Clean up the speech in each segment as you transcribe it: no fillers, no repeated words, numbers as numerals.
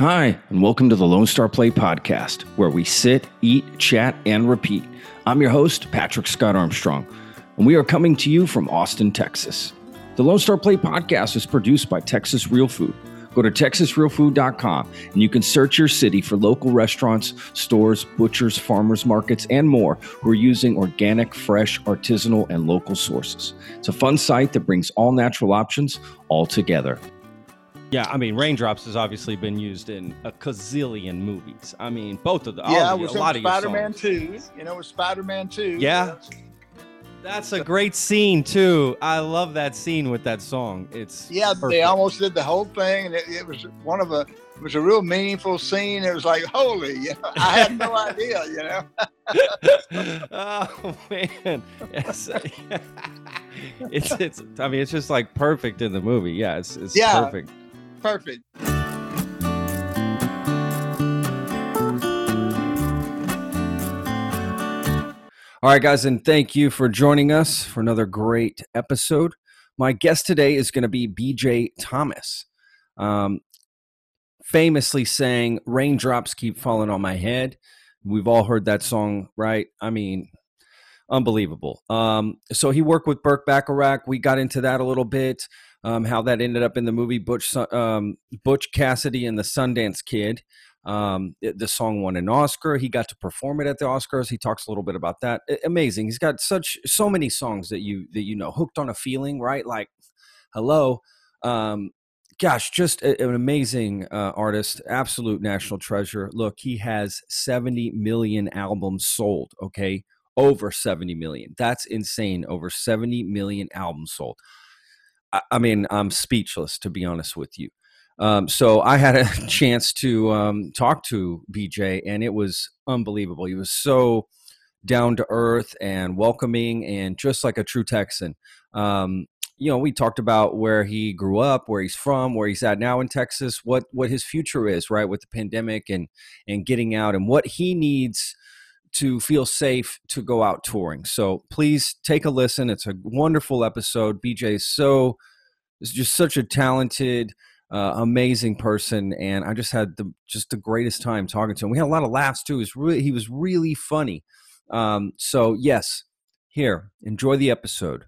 Hi, and welcome to the Lone Star Play podcast, where we sit, eat, chat, and repeat. I'm your host, Patrick Scott Armstrong, and we are coming to you from Austin, Texas. The Lone Star Play podcast is produced by Texas Real Food. Go to texasrealfood.com, and you can search your city for local restaurants, stores, butchers, farmers markets, and more who are using organic, fresh, artisanal, and local sources. It's a fun site that brings all natural options all together. Yeah, I mean, Raindrops has obviously been used in a gazillion movies. I mean, both of the a lot of Spider-Man 2. You know, with Spider-Man 2. Yeah, that's a great scene too. I love that scene with that song. It's perfect. They almost did the whole thing, and it was it was a real meaningful scene. It was like holy, you know? I had no idea, you know. Oh man, yes. It's. I mean, it's just like perfect in the movie. Yeah, it's perfect. Perfect. All right, guys, and thank you for joining us for another great episode. My guest today is going to be BJ Thomas, famously sang "Raindrops Keep Falling on My Head." We've all heard that song, right? I mean, unbelievable. So he worked with Burt Bacharach. We got into that a little bit. How that ended up in the movie Butch Cassidy and the Sundance Kid. The song won an Oscar. He got to perform it at the Oscars. He talks a little bit about that. Amazing. He's got so many songs that you know. Hooked on a Feeling, right? Like, hello. Gosh, just an amazing artist. Absolute national treasure. Look, he has 70 million albums sold, okay? Over 70 million. That's insane. Over 70 million albums sold. I mean, I'm speechless, to be honest with you. So I had a chance to talk to BJ, and it was unbelievable. He was so down to earth and welcoming and just like a true Texan. You know, we talked about where he grew up, where he's from, where he's at now in Texas, what his future is, right, with the pandemic and getting out and what he needs to feel safe to go out touring. So please take a listen. It's a wonderful episode. BJ is just such a talented, amazing person. And I just had the greatest time talking to him. We had a lot of laughs too. He was really funny. So yes, here, enjoy the episode.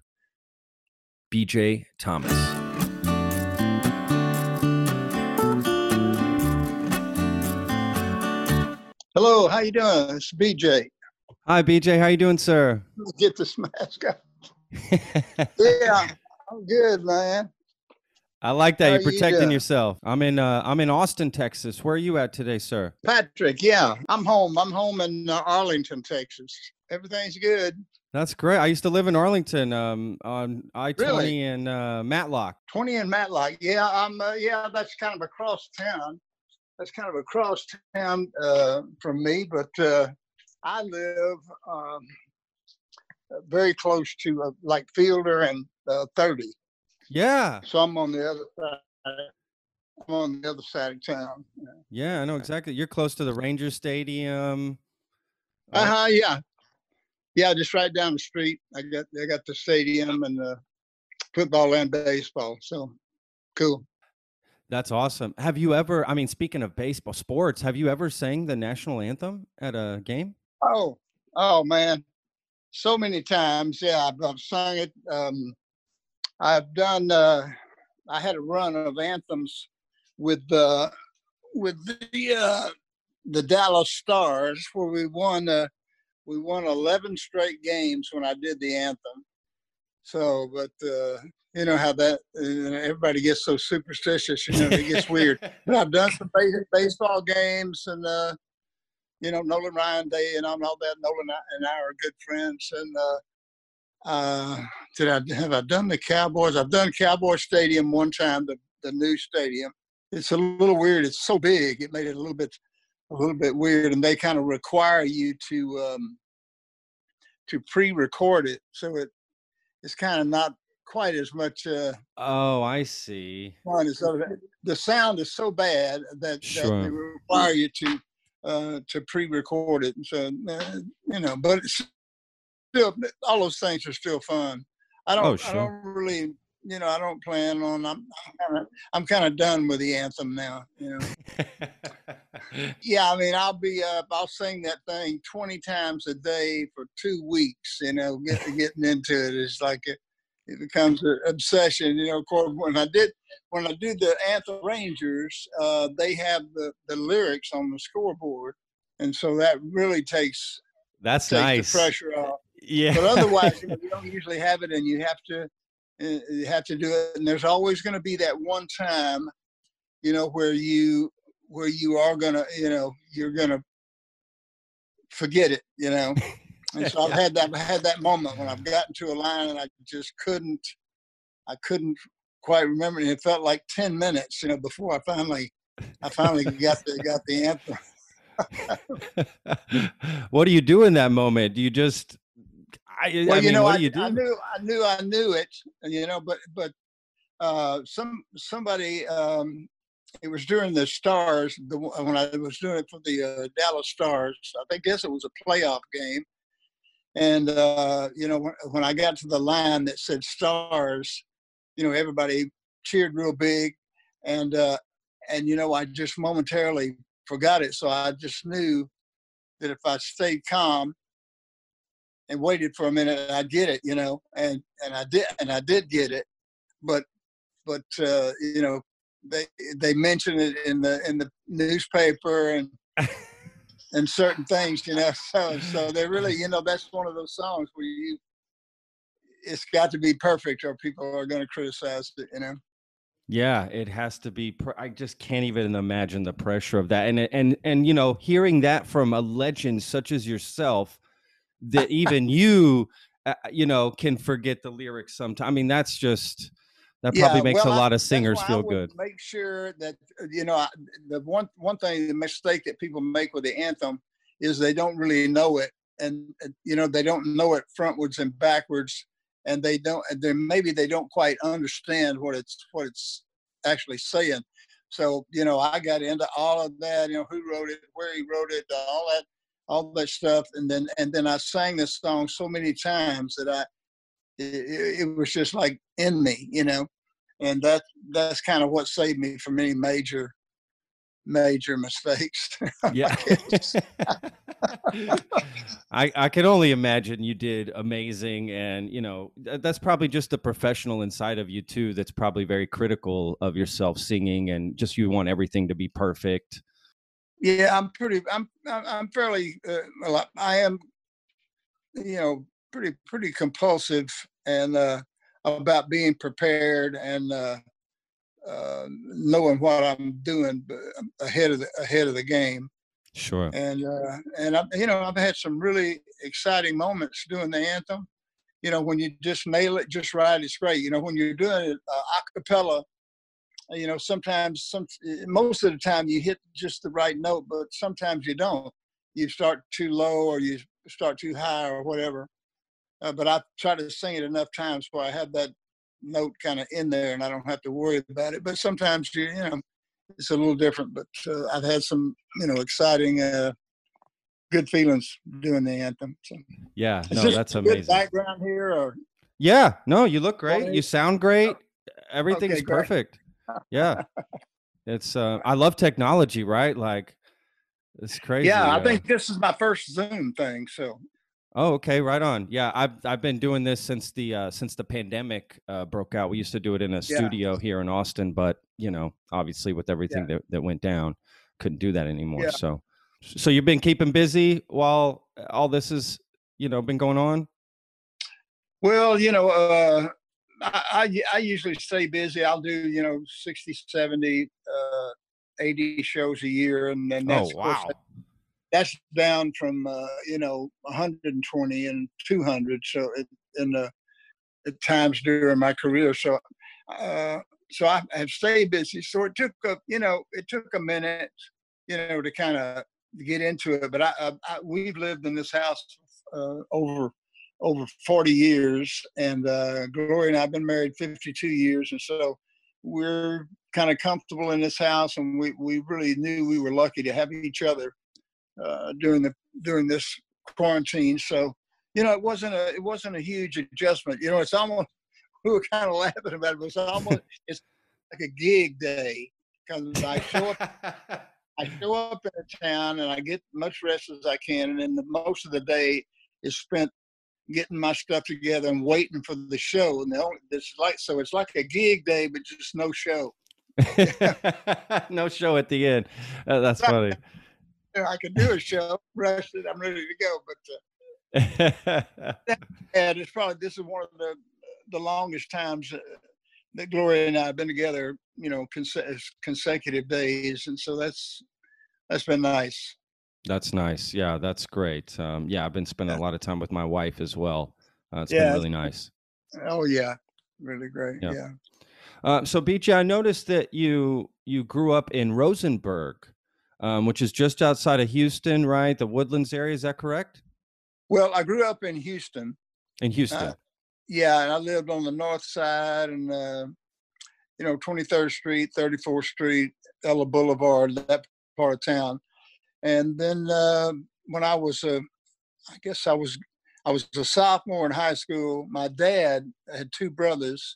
BJ Thomas. Hello, how you doing? It's BJ. Hi, BJ. How you doing, sir? Let's get this mask up. Yeah, I'm good, man. I like that. You're protecting yourself. I'm in Austin, Texas. Where are you at today, sir? Patrick, yeah, I'm home. I'm home in Arlington, Texas. Everything's good. That's great. I used to live in Arlington on I-20 and Matlock. 20 and Matlock. Yeah, I'm. That's kind of across town. That's kind of across town from me, but I live very close to like Fielder and 30. Yeah. So I'm on the other side. I'm on the other side of town. Yeah, I know exactly. You're close to the Ranger Stadium. Yeah. Yeah, just right down the street. I got the stadium and the football and baseball. So cool. That's awesome. Have you ever, speaking of baseball sports, have you ever sang the national anthem at a game? Oh man. So many times. Yeah, I've sung it. I've done, I had a run of anthems with the Dallas Stars where we won 11 straight games when I did the anthem. So, but, you know how that everybody gets so superstitious. You know, it gets weird. But I've done some baseball games, and you know, Nolan Ryan Day and all that. Nolan and I are good friends. And have I done the Cowboys? I've done Cowboy Stadium one time, the new stadium. It's a little weird. It's so big. It made it a little bit weird, and they kind of require you to pre-record it, so it's kind of not quite as much I see. The sound is so bad that, sure, that they require you to pre-record it, and so you know, but it's still, all those things are still fun. I don't really you know, I don't plan on, I'm kind of done with the anthem now, you know. Yeah, I mean, I'll be up, I'll sing that thing 20 times a day for 2 weeks, you know, getting into it. It's like it becomes an obsession, you know. Of course, when I do the Anthem Rangers, they have the lyrics on the scoreboard. And so that really takes, takes the pressure off. Yeah. But otherwise, you know, you don't usually have it, and you have to do it. And there's always going to be that one time, you know, where you are going to, you know, you're going to forget it, you know. And so I've had that moment when I've gotten to a line and I just couldn't quite remember it. It felt like 10 minutes, you know, before I finally got the anthem. What do you do in that moment? Do you just, I knew it, you know, but somebody, it was during the Stars, when I was doing it for the Dallas Stars, I guess it was a playoff game. And, you know, when I got to the line that said Stars, you know, everybody cheered real big. And, you know, I just momentarily forgot it. So I just knew that if I stayed calm and waited for a minute, I'd get it, you know, and I did get it, but you know, they mentioned it in the newspaper and certain things, you know, so they really, you know, that's one of those songs where it's got to be perfect or people are going to criticize it, you know. Yeah, it has to be. I just can't even imagine the pressure of that. And you know, hearing that from a legend such as yourself, that even you, you know, can forget the lyrics sometimes. I mean, that's just, that probably makes a lot of singers feel good. Make sure that, you know, the mistake that people make with the anthem is they don't really know it. And, you know, they don't know it frontwards and backwards. And maybe they don't quite understand what it's actually saying. So, you know, I got into all of that, you know, who wrote it, where he wrote it, all that stuff. And then I sang this song so many times that it was just like in me, you know, and that's kind of what saved me from any major mistakes. Yeah. I can only imagine you did amazing, and you know that's probably just the professional inside of you too. That's probably very critical of yourself singing, and just you want everything to be perfect. Yeah, I am, you know, pretty compulsive and about being prepared and. Knowing what I'm doing ahead of the game. Sure. And you know, I've had some really exciting moments doing the anthem. You know, when you just nail it, just right, it's great. You know, when you're doing it a cappella, you know, most of the time you hit just the right note, but sometimes you don't. You start too low or you start too high or whatever. But I try to sing it enough times where I have that note kind of in there and I don't have to worry about it, but sometimes you know it's a little different, but I've had some, you know, exciting good feelings doing the anthem, so. Yeah, no, that's amazing. Good background here or yeah, no, you look great, you sound great, everything's okay, perfect. Yeah. It's I love technology, right? Like it's crazy. Yeah, I think this is my first Zoom thing, so. Oh, okay, right on. Yeah, I've been doing this since the pandemic broke out. We used to do it in a studio here in Austin, but you know, obviously with everything that went down, couldn't do that anymore. Yeah. So you've been keeping busy while all this is, you know, been going on? Well, you know, I usually stay busy. I'll do, you know, 60, 70, 80 shows a year, and then that's that's down from, you know, 120 and 200. So at times during my career. So I have stayed busy. So it took a minute, you know, to kind of get into it. But we've lived in this house over 40 years. And Gloria and I have been married 52 years. And so we're kind of comfortable in this house. And we really knew we were lucky to have each other. During this quarantine, so you know it wasn't a huge adjustment. You know, it's almost we were kind of laughing about it. But it's almost it's like a gig day, because I show up in a town and I get much rest as I can, and then most of the day is spent getting my stuff together and waiting for the show. And so it's like a gig day, but just no show. No show at the end. That's funny. I could do a show, rest it, I'm ready to go. But and it's probably this is one of the longest times that Gloria and I have been together, you know, consecutive days, and so that's been nice. That's nice. Yeah, that's great. Yeah, I've been spending a lot of time with my wife as well. It's been really nice. Oh yeah, really great. Yeah. So BJ, I noticed that you grew up in Rosenberg, which is just outside of Houston, right? The Woodlands area. Is that correct? Well, I grew up in Houston. In Houston. And I lived on the north side and, 23rd Street, 34th Street, Ella Boulevard, that part of town. And then when I was, I was a sophomore in high school, my dad had two brothers.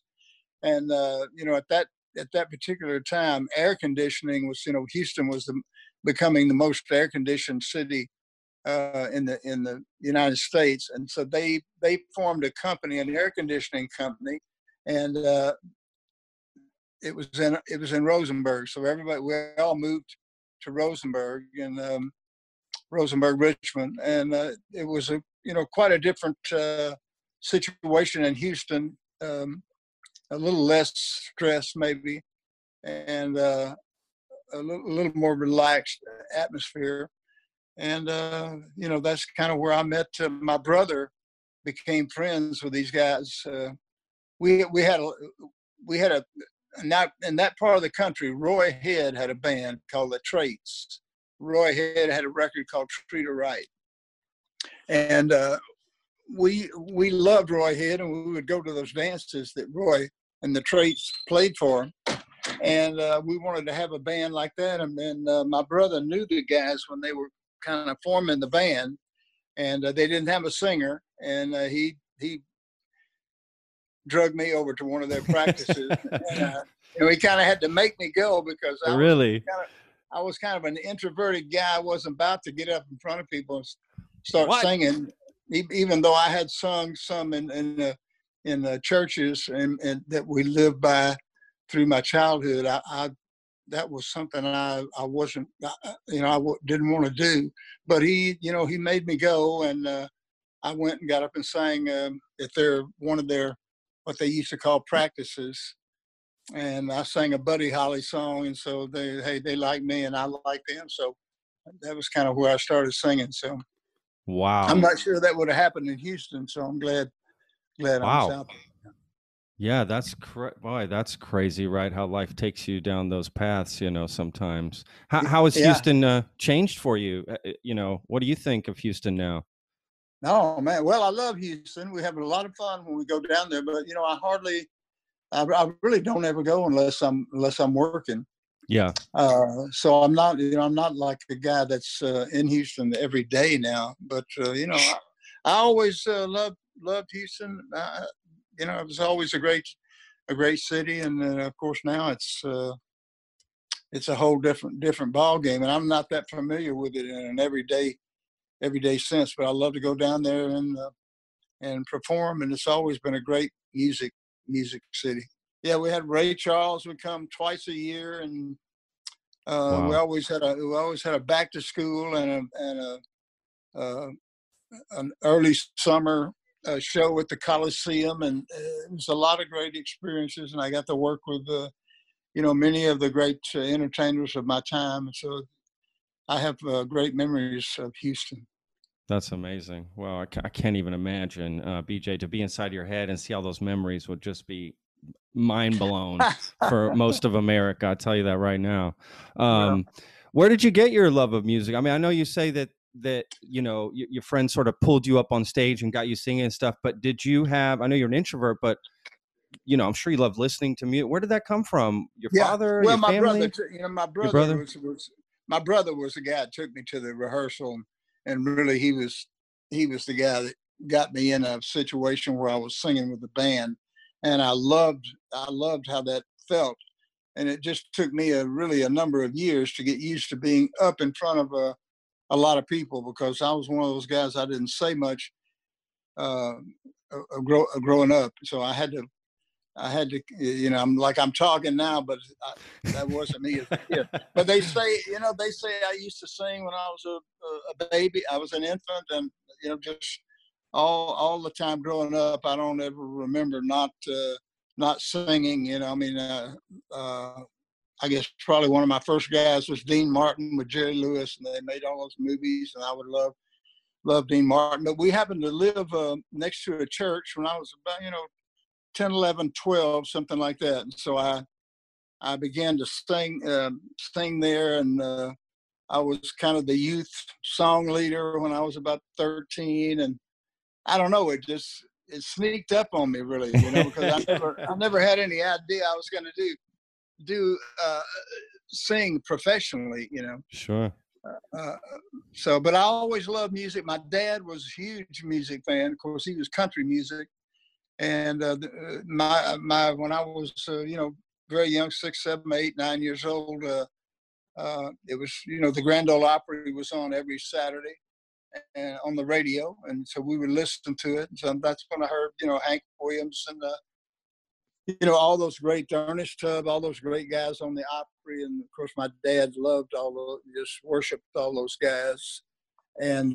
And, at that particular time, air conditioning was, Houston was becoming the most air conditioned city in the United States. And so they formed a company, an air conditioning company, and it was in Rosenberg. So we all moved to Rosenberg in Rosenberg, Richmond. And it was quite a different situation in Houston. A little less stress maybe, and a little more relaxed atmosphere. And, that's kind of where I met my brother, became friends with these guys. In that part of the country, Roy Head had a band called The Traits. Roy Head had a record called Treat Her Right. And we loved Roy Head, and we would go to those dances that Roy and The Traits played for him. And we wanted to have a band like that. And then my brother knew the guys when they were kind of forming the band, and they didn't have a singer, and he drugged me over to one of their practices, and he kind of had to make me go, because I was kind of an introverted guy. I wasn't about to get up in front of people and start singing, even though I had sung some in the churches and that we lived by through my childhood. That was something I didn't want to do, but he made me go, and I went and got up and sang at what they used to call practices, and I sang a Buddy Holly song, and so they liked me and I liked them, so that was kind of where I started singing. So wow, I'm not sure that would have happened in Houston, so I'm glad wow. I'm south. Yeah, that's crazy, right? How life takes you down those paths, sometimes. How has Houston changed for you? What do you think of Houston now? Oh, man. Well, I love Houston. We have a lot of fun when we go down there, but I really don't ever go unless I'm working. Yeah. So I'm not like the guy that's in Houston every day now, but I always loved Houston. It was always a great city, and of course now it's a whole different ball game, and I'm not that familiar with it in an everyday sense. But I love to go down there and perform, and it's always been a great music city. Yeah, we had Ray Charles would come twice a year, and wow. we always had a back to school and an early summer show at the Coliseum, and it was a lot of great experiences, and I got to work with many of the great entertainers of my time, and so I have great memories of Houston. That's amazing. Well, I can't even imagine, BJ, to be inside your head and see all those memories would just be mind blown for most of America. I'll tell you that right now. Where did you get your love of music? I mean, I know you say that your friends sort of pulled you up on stage and got you singing and stuff, but did you have, I know you're an introvert, but I'm sure you love listening to music. Where did that come from? Your father? Well, your family? my brother? Was the guy that took me to the rehearsal, and really he was the guy that got me in a situation where I was singing with the band, And I loved how that felt. And it just took me really a number of years to get used to being up in front of a lot of people, because I was one of those guys, I didn't say much growing up. So I had to, you know, I'm talking now, but that wasn't me as a kid. But they say I used to sing when I was a baby. I was an infant, and, you know, just all the time growing up, I don't ever remember not singing. You know, I mean, I guess probably one of my first guys was Dean Martin with Jerry Lewis, and they made all those movies, and I would love Dean Martin. But we happened to live next to a church when I was about, you know, 10, 11, 12, something like that. And so I began to sing there, and I was kind of the youth song leader when I was about 13. And I don't know, it sneaked up on me, really, you know, because I never had any idea I was going to do sing professionally, you know. Sure. But I always loved music. My dad was a huge music fan. Of course, he was country music. And when I was, you know, very young, 6, 7, 8, 9 years old, it was, you know, the Grand Ole Opry was on every Saturday and on the radio. And so we would listen to it. And so that's when I heard, you know, Hank Williams and, you know, all those great, Ernest Tubb, all those great guys on the Opry. And, of course, my dad loved just worshipped all those guys. And,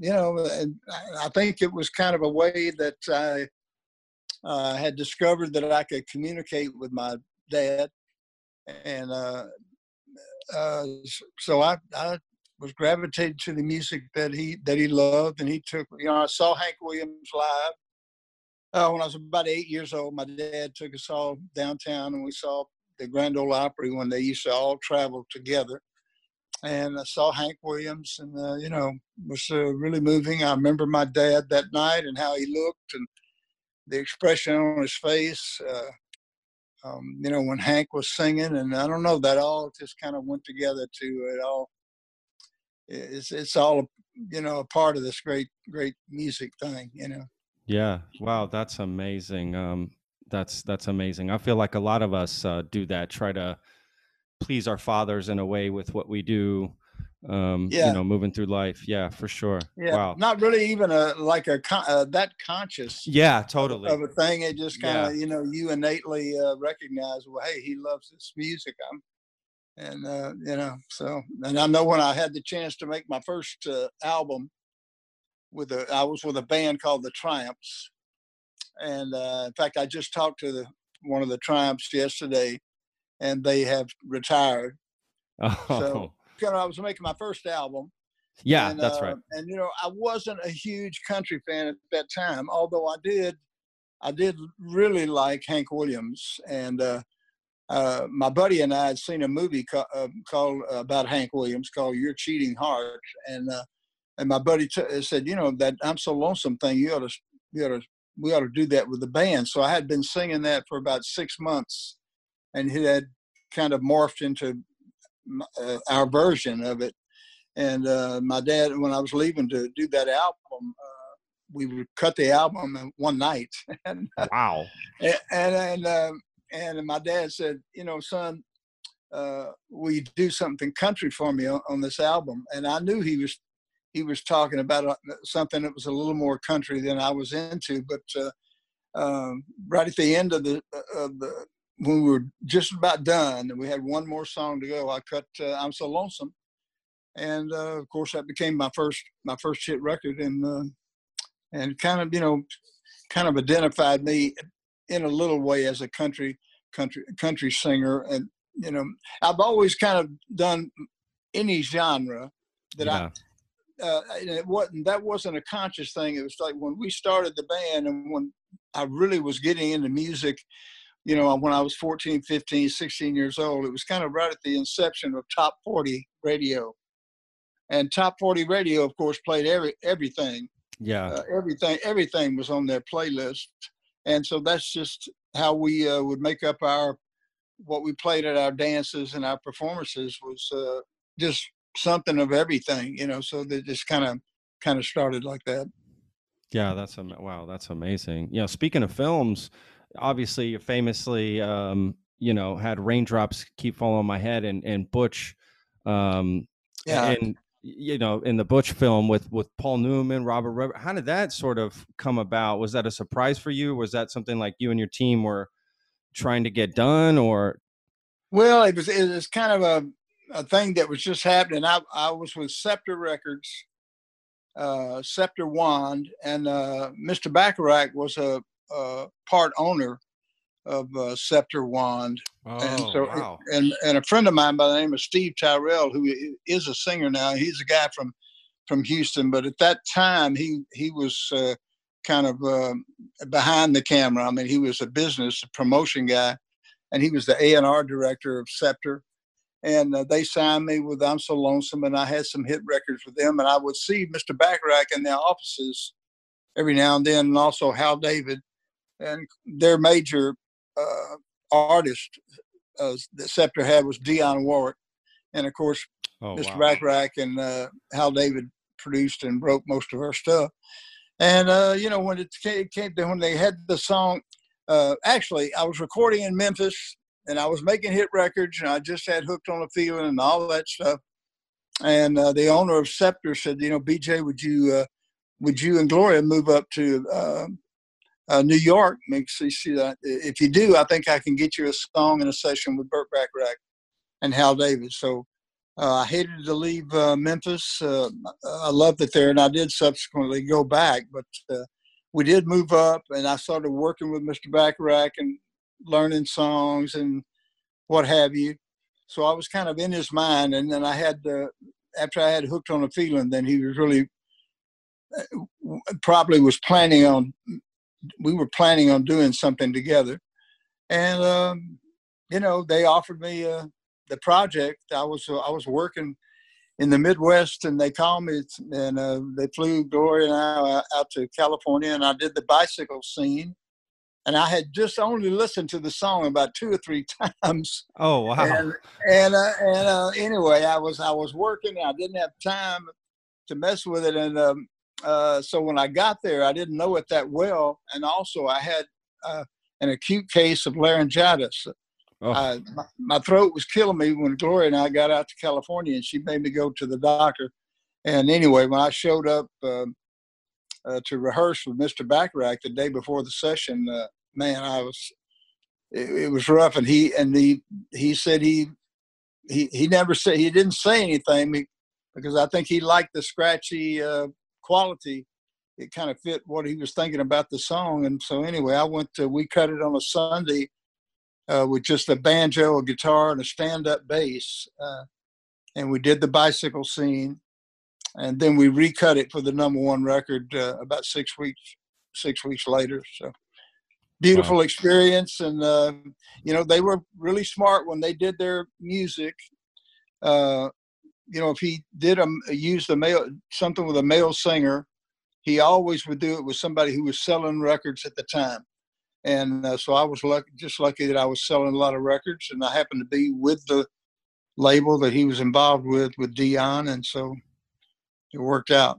you know, and I think it was kind of a way that I had discovered that I could communicate with my dad, and so I was gravitated to the music that he loved, and he took. You know, I saw Hank Williams live when I was about 8 years old. My dad took us all downtown, and we saw the Grand Ole Opry when they used to all travel together. And I saw Hank Williams, and you know, was really moving. I remember my dad that night and how he looked, and the expression on his face, you know, when Hank was singing, and I don't know, that all just kind of went together to it all. It's all, you know, a part of this great, great music thing, you know? Yeah. Wow. That's amazing. That's amazing. I feel like a lot of us do that, try to please our fathers in a way with what we do. You know, moving through life. Yeah, for sure. Yeah. Wow. Not really even that conscious. Yeah, totally. Of a thing. It just kind of, you know, you innately recognize, well, hey, he loves this music. You know, so, and I know when I had the chance to make my first album I was with a band called The Triumphs. And in fact, I just talked to one of the Triumphs yesterday, and they have retired. Oh, so, I was making my first album. Yeah, and, that's right. And, you know, I wasn't a huge country fan at that time, although I did really like Hank Williams. And my buddy and I had seen a movie called about Hank Williams called Your Cheatin' Heart. And my buddy said, you know, that I'm so lonesome thing, we ought to do that with the band. So I had been singing that for about 6 months, and it had kind of morphed into our version of it. And my dad, when I was leaving to do that album, we would cut the album one night. And, wow. And my dad said, you know, son, will you do something country for me on this album? And I knew he was talking about something that was a little more country than I was into. But right at the end of the when we were just about done and we had one more song to go, I cut I'm So Lonesome. And, of course, that became my first hit record, and kind of, you know, kind of identified me in a little way as a country singer. And, you know, I've always kind of done any genre that that wasn't a conscious thing. It was like when we started the band and when I really was getting into music, you know, when I was 14, 15, 16 years old, it was kind of right at the inception of Top 40 radio. And Top 40 radio, of course, played everything. Yeah. Everything was on their playlist. And so that's just how we would make up what we played at our dances and our performances was just something of everything, you know, so that just kind of started like that. Yeah, that's amazing. You know, speaking of films, obviously famously, you know, had Raindrops Keep Falling on My Head, and Butch, and you know, in the Butch film with Paul Newman, Robert, how did that sort of come about? Was that a surprise for you? Was that something like you and your team were trying to get done, or? Well, it was kind of a thing that was just happening. I was with Scepter Records, Scepter Wand, and Mr. Bacharach was a part owner of Scepter Wand. Oh, and so, wow. And a friend of mine by the name of Steve Tyrell, who is a singer now, he's a guy from Houston, but at that time he was kind of behind the camera. I mean, he was a business promotion guy, and he was the A&R director of Scepter. And they signed me with I'm So Lonesome, and I had some hit records with them. And I would see Mr. Bacharach in their offices every now and then, and also Hal David. And their major artist that Scepter had was Dionne Warwick. And, of course, Mr. Bacharach and Hal David produced and wrote most of her stuff. And, you know, when it came to when they had the song, actually, I was recording in Memphis. And I was making hit records, and I just had Hooked on a Feeling and all that stuff. And the owner of Scepter said, you know, BJ, would you and Gloria move up to New York? If you do, I think I can get you a song and a session with Burt Bacharach and Hal David. So I hated to leave Memphis. I loved it there, and I did subsequently go back. But we did move up, and I started working with Mr. Bacharach and learning songs and what have you. So I was kind of in his mind. And then I had, after I had Hooked on a Feeling, then he was really probably was planning on, we were planning on doing something together. And, you know, they offered me the project. I was working in the Midwest, and they called me, and they flew Gloria and I out to California, and I did the bicycle scene. And I had just only listened to the song about 2 or 3 times. Oh, wow. And anyway, I was working. I didn't have time to mess with it. And so when I got there, I didn't know it that well. And also I had an acute case of laryngitis. Oh. My throat was killing me when Gloria and I got out to California, and she made me go to the doctor. And anyway, when I showed up, to rehearse with Mr. Bacharach the day before the session, man, it was rough. And he said he never said, he didn't say anything because I think he liked the scratchy quality. It kind of fit what he was thinking about the song. And so anyway, we cut it on a Sunday with just a banjo, a guitar, and a stand-up bass. And we did the bicycle scene. And then we recut it for the #1 record about 6 weeks later. So beautiful experience. And, you know, they were really smart when they did their music. You know, if he did use the male, something with a male singer, he always would do it with somebody who was selling records at the time. And so I was lucky that I was selling a lot of records. And I happened to be with the label that he was involved with Dionne. And so it worked out.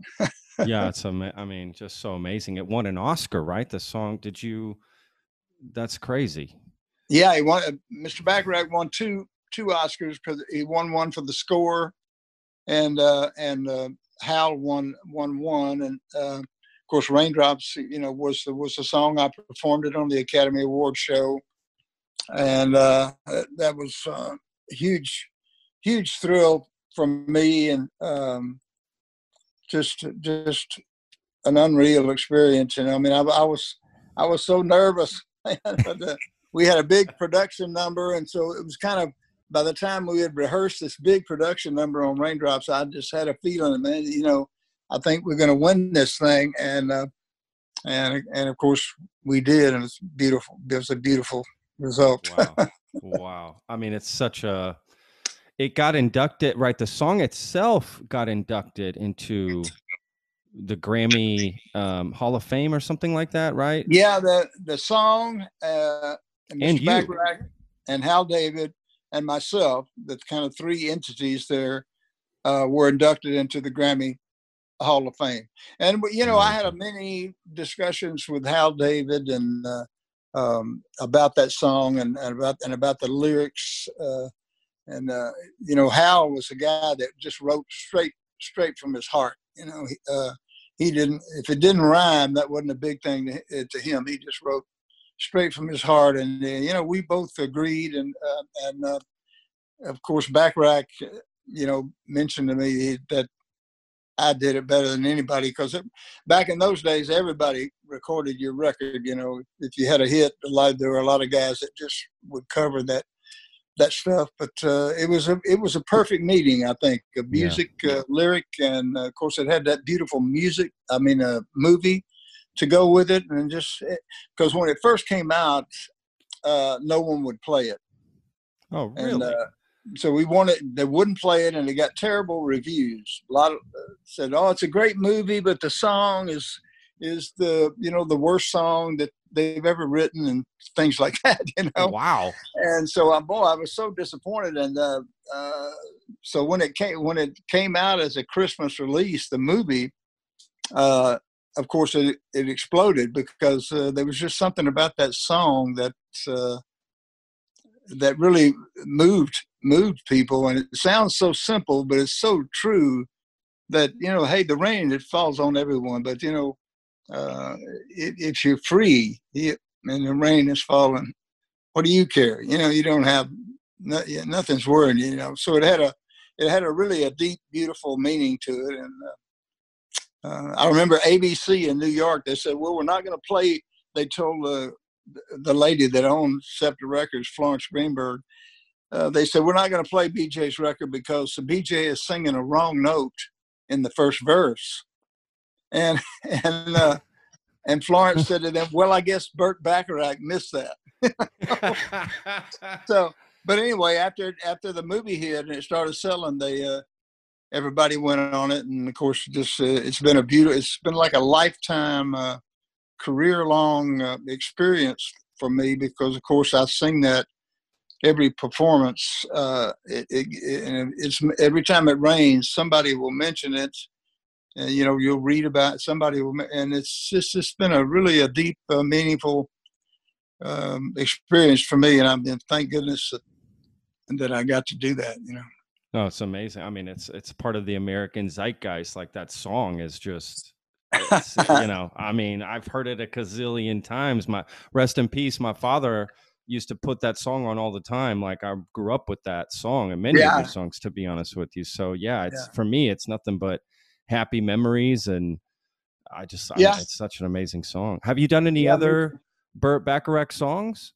Yeah, it's I mean, just so amazing. It won an Oscar, right? The song. Did you? That's crazy. Yeah, he won. Mr. Bacharach won two Oscars, because he won one for the score, and Hal won one, and of course, Raindrops, you know, was the song. I performed it on the Academy Award show, and that was a huge thrill for me, and just an unreal experience. And I mean, I was so nervous. But, we had a big production number. And so it was kind of, by the time we had rehearsed this big production number on Raindrops, I just had a feeling, man, you know, I think we're going to win this thing. And, and of course we did. And it's beautiful. It was a beautiful result. Wow. Wow. I mean, it's such a, it got inducted, right? The song itself got inducted into the Grammy Hall of Fame or something like that, right? Yeah, the song and Mr. Bacharach and Hal David and myself, the kind of 3 entities there, were inducted into the Grammy Hall of Fame. And, you know, I had many discussions with Hal David and about that song and about the lyrics. You know, Hal was a guy that just wrote straight from his heart. You know, he didn't, if it didn't rhyme, that wasn't a big thing to him. He just wrote straight from his heart. And, you know, we both agreed. And of course, Bacharach, you know, mentioned to me that I did it better than anybody, because back in those days, everybody recorded your record. You know, if you had a hit, there were a lot of guys that just would cover that stuff. But it was a perfect meeting, I think, of music, lyric, and of course it had that beautiful music, movie to go with it. And just because when it first came out, no one would play it. Oh, really? And, so they wouldn't play it, and it got terrible reviews. A lot of said, "Oh, it's a great movie, but the song is the, you know, the worst song that they've ever written," and things like that, you know. Wow. And so I was so disappointed. And so when it came out as a Christmas release, the movie, of course it exploded, because there was just something about that song that really moved people. And it sounds so simple, but it's so true that, you know, hey, the rain, it falls on everyone, but, you know, if you're free and the rain is falling, what do you care? You know, you don't have nothing's worrying, you know. So it had a really a deep, beautiful meaning to it. And I remember ABC in New York, they said, well, we're not going to play. They told the lady that owned Scepter Records, Florence Greenberg, they said, we're not going to play BJ's record because BJ is singing a wrong note in the first verse. And Florence said to them, well, I guess Burt Bacharach missed that. So, but anyway, after the movie hit and it started selling, everybody went on it. And of course, just it's been like a lifetime, career-long experience for me, because of course I sing that every performance. Every time it rains, somebody will mention it. And, you know, you'll read about it, and it's been a really deep, meaningful experience for me. And thank goodness that I got to do that, you know. No, it's amazing. I mean, it's part of the American zeitgeist. Like, that song is just, you know, I mean, I've heard it a gazillion times. Rest in peace, my father used to put that song on all the time. Like, I grew up with that song and many other songs, to be honest with you. So yeah, for me, it's nothing but happy memories, and I mean, it's such an amazing song. Have you done any other Burt Bacharach songs?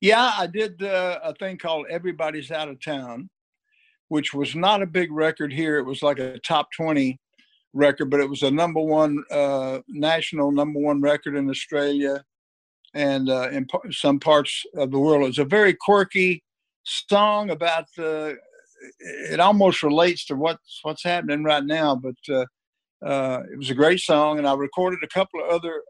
Yeah, I did a thing called Everybody's Out of Town, which was not a big record here. It was like a top 20 record, but it was a national number one record in Australia and in some parts of the world. It's a very quirky song about it almost relates to what's happening right now, but it was a great song, and I recorded a couple of other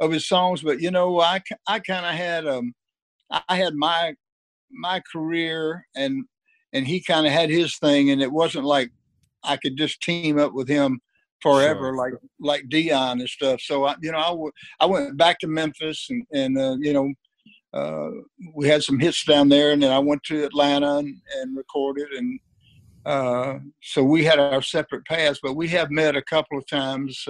of his songs. But you know, I kind of had my career, and he kind of had his thing, and it wasn't like I could just team up with him forever, like Dionne and stuff. So I went back to Memphis, and you know. We had some hits down there, and then I went to Atlanta and recorded. And so we had our separate paths, but we have met a couple of times.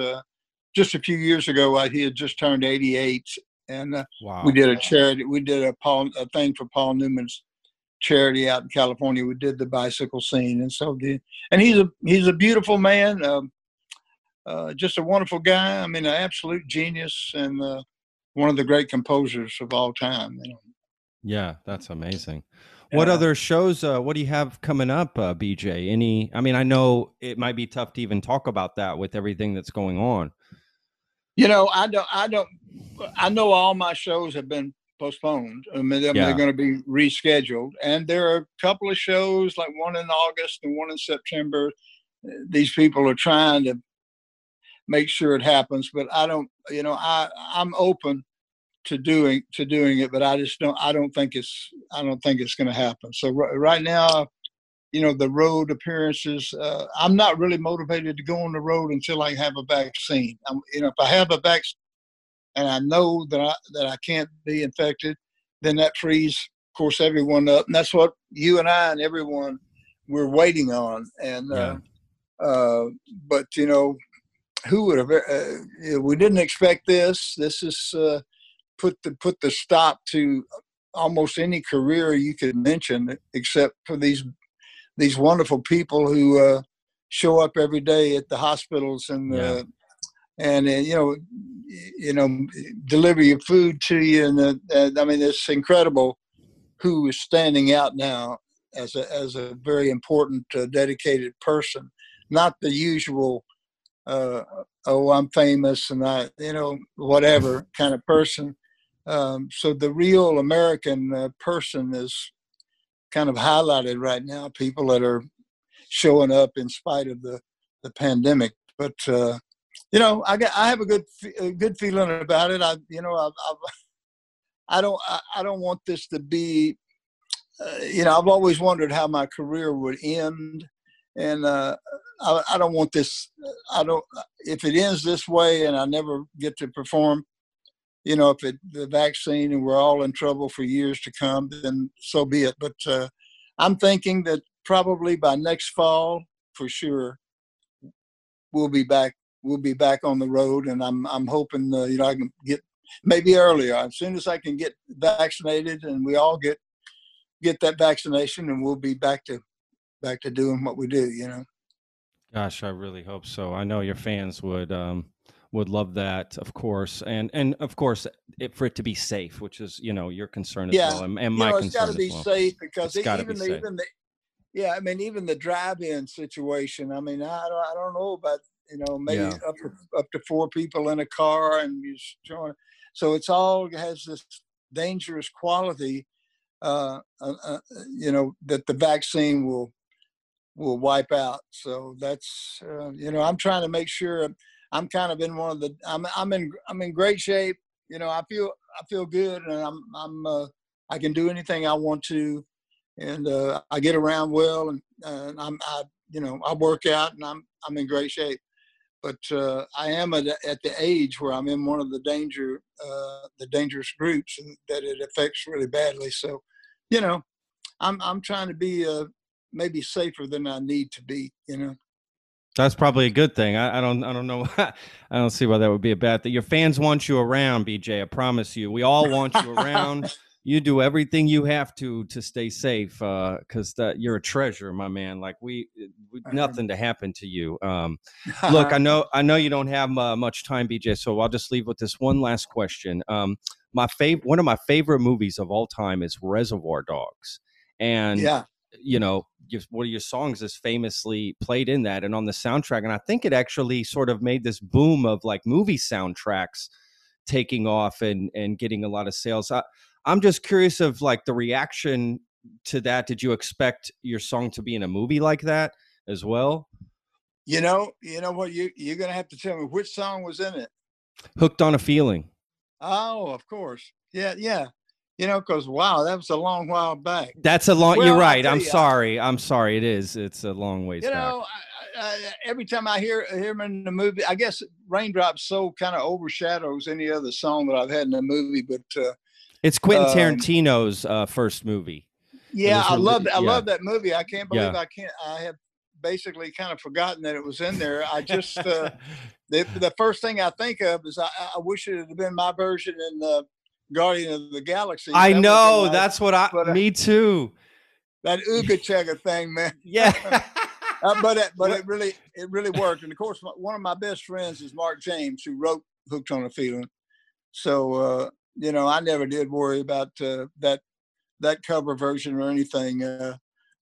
Just a few years ago, he had just turned 88, and we did a charity. We did a thing for Paul Newman's charity out in California. We did the bicycle scene, and so did. And he's a beautiful man, just a wonderful guy. I mean, an absolute genius, and one of the great composers of all time. You know? Yeah, that's amazing. Yeah. What other shows, what do you have coming up, BJ? I know it might be tough to even talk about that with everything that's going on. You know, I know all my shows have been postponed. I mean, they're going to be rescheduled. And there are a couple of shows, like one in August and one in September. These people are trying to make sure it happens, but I don't, you know, I'm open to doing it, but I just don't think it's going to happen. So right now, you know, the road appearances, I'm not really motivated to go on the road until I have a vaccine. If I have a vaccine, and I know that I can't be infected, then that frees, of course, everyone up. And that's what you and I and everyone we're waiting on. And but you know, who would have? We didn't expect this. This is put the stop to almost any career you could mention, except for these wonderful people who show up every day at the hospitals and deliver your food to you. And I mean, it's incredible who is standing out now as a very important dedicated person, not the usual I'm famous and I whatever kind of person. So the real American person is kind of highlighted right now. People that are showing up in spite of the pandemic, but I have a good feeling about it. I don't want this to be. I've always wondered how my career would end, and I don't want this. If it ends this way and I never get to perform, if the vaccine and we're all in trouble for years to come, then so be it. But I'm thinking that probably by next fall, for sure, we'll be back. We'll be back on the road, and I'm hoping I can get maybe earlier. As soon as I can get vaccinated, and we all get that vaccination, and we'll be back to doing what we do, Gosh, I really hope so. I know your fans would love that, of course. And of course for it to be safe, which is, your concern as well. And my concern as well. It's gotta be safe because even the drive-in situation. I mean, I don't know about, maybe up to four people in a car and you're showing. So it's all has this dangerous quality that the vaccine will wipe out. So that's I'm trying to make sure I'm kind of in one of the I'm in great shape. I feel good, and I'm I can do anything I want to, and I get around well, and I work out, and I'm in great shape. But I am at the age where I'm in one of the dangerous groups, and that it affects really badly. So, I'm trying to be maybe safer than I need to be. That's probably a good thing. I don't know. I don't see why that would be a bad thing. Your fans want you around, BJ. I promise you, we all want you around. You do everything you have to stay safe, because you're a treasure, my man. Like we nothing to happen to you. Look, I know you don't have much time, BJ. So I'll just leave with this one last question. One of my favorite movies of all time is Reservoir Dogs, and one of your songs is famously played in that and on the soundtrack. And I think it actually sort of made this boom of like movie soundtracks taking off and getting a lot of sales. I'm just curious of like the reaction to that. Did you expect your song to be in a movie like that as well? What you're going to have to tell me which song was in it. Hooked on a Feeling. Oh, of course. Yeah. Cause wow, that was a long while back. You're right. I'm sorry. It is. It's a long ways back. Every time I hear him in the movie, I guess Raindrops so kind of overshadows any other song that I've had in a movie, but, it's Quentin Tarantino's first movie. Yeah, I love that movie. I can't believe I have basically kind of forgotten that it was in there. I just the first thing I think of is I wish it had been my version in the Guardians of the Galaxy. Me too. That Ooga Chugga thing, man. Yeah. But it really worked. And of course, one of my best friends is Mark James, who wrote Hooked on a Feeling. So I never did worry about that cover version or anything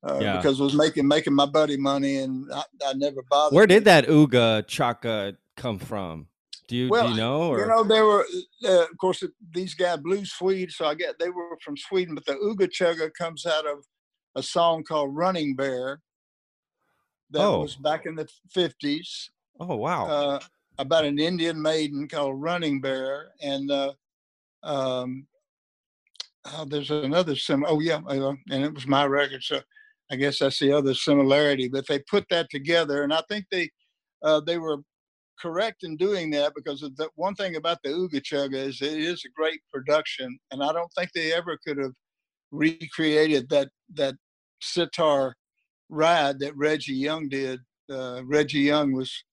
because it was making my buddy money, and I never bothered. Where did that Ooga Chaka come from? Do you know? Or? They were of course these guys Blue Swede, so I guess they were from Sweden. But the Ooga Chugga comes out of a song called "Running Bear" that was back in the 50s. Oh wow! About an Indian maiden called Running Bear, and there's another and it was my record, so I guess that's the other similarity. But they put that together, and I think they were correct in doing that, because the one thing about the Ooga Chugga is it is a great production, and I don't think they ever could have recreated that sitar ride that Reggie Young did. Reggie Young was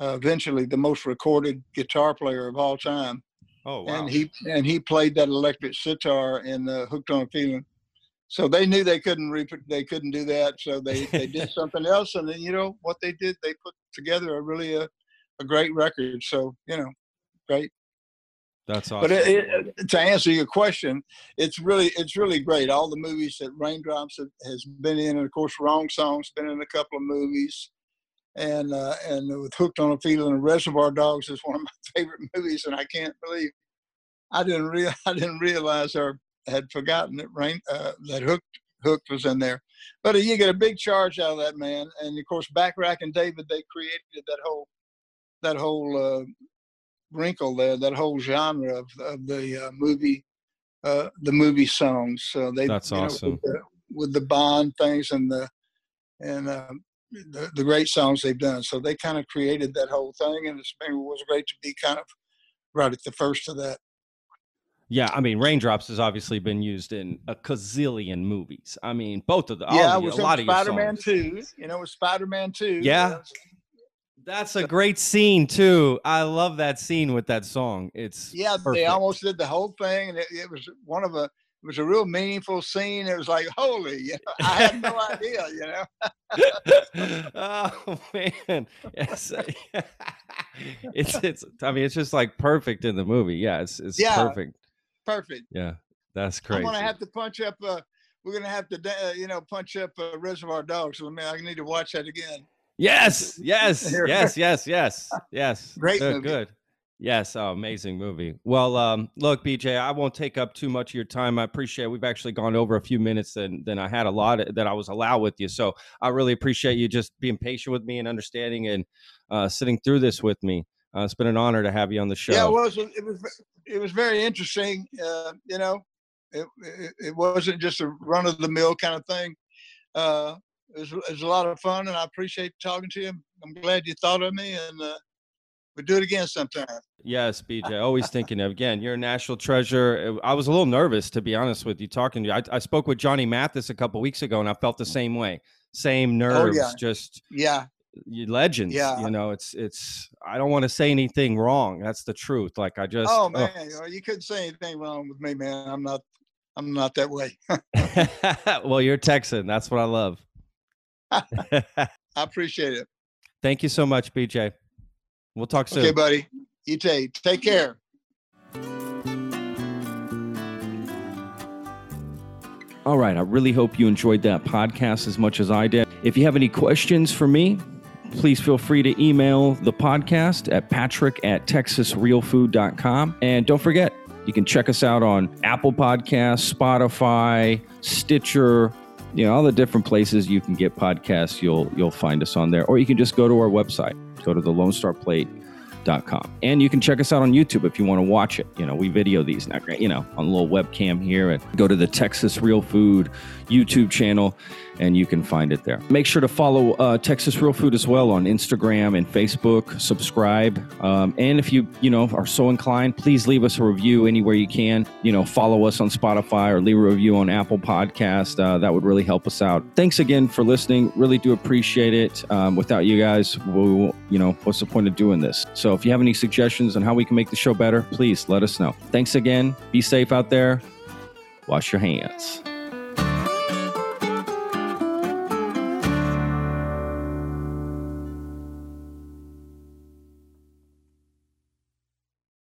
eventually the most recorded guitar player of all time. Oh wow! And he played that electric sitar in "Hooked on a Feeling." So they knew they couldn't do that. So they did something else. And then, you know what they did? They put together a really great record. So, you know, great. That's awesome. But to answer your question, it's really great. All the movies that Raindrops has been in, and of course, Wrong Song's been in a couple of movies, and with Hooked on a Feeling and Reservoir Dogs is one of my favorite movies, and I can't believe I didn't realize or had forgotten that Hooked was in there. But you get a big charge out of that, man. And of course, Bacharach and David, they created that whole wrinkle there, that whole genre of the movie songs. So that's awesome. With the Bond things and the great songs they've done. So they kind of created that whole thing, and it was great to be kind of right at the first of that. Yeah, I mean, Raindrops has obviously been used in a gazillion movies. I mean, both of the a lot of Spider-Man 2, with Spider-Man 2. Yeah. That's a great scene too. I love that scene with that song. It's perfect. They almost did the whole thing, and it was it was a real meaningful scene. It was like, holy, I had no idea, Oh man. Yes. It's just like perfect in the movie. Yeah, it's perfect. Perfect. Yeah, that's crazy. I'm gonna have to punch up. We're gonna have to, punch up Reservoir Dogs. So, man, I need to watch that again. Yes. Great movie. Good. Yes, amazing movie. Well, look, BJ, I won't take up too much of your time. I appreciate it. We've actually gone over a few minutes than I had that I was allowed with you. So I really appreciate you just being patient with me and understanding and sitting through this with me. It's been an honor to have you on the show. Yeah, well, it was very interesting. It wasn't just a run of the mill kind of thing. It was a lot of fun, and I appreciate talking to you. I'm glad you thought of me, and we'll do it again sometime. Yes, BJ, always thinking of again. You're a national treasure. I was a little nervous, to be honest with you, talking to you. I spoke with Johnny Mathis a couple of weeks ago, and I felt the same way. Same nerves, legends. Yeah. I don't want to say anything wrong. That's the truth. Like I just. Oh man, you couldn't say anything wrong with me, man. I'm not that way. Well, you're Texan. That's what I love. I appreciate it. Thank you so much, BJ. We'll talk soon. Okay, buddy. You take care. All right. I really hope you enjoyed that podcast as much as I did. If you have any questions for me, please feel free to email the podcast at patrick@texasrealfood.com. And don't forget, you can check us out on Apple Podcasts, Spotify, Stitcher, all the different places you can get podcasts. You'll find us on there, or you can just go to our website, go to thelonestarplate.com, and you can check us out on YouTube if you want to watch it. We video these now, on a little webcam here, and go to the Texas Real Food YouTube channel and you can find it there. Make sure to follow Texas Real Food as well on Instagram and Facebook, subscribe. And if you, are so inclined, please leave us a review anywhere you can, follow us on Spotify or leave a review on Apple Podcast. That would really help us out. Thanks again for listening. Really do appreciate it. Without you guys, what's the point of doing this? So if you have any suggestions on how we can make the show better, please let us know. Thanks again. Be safe out there. Wash your hands.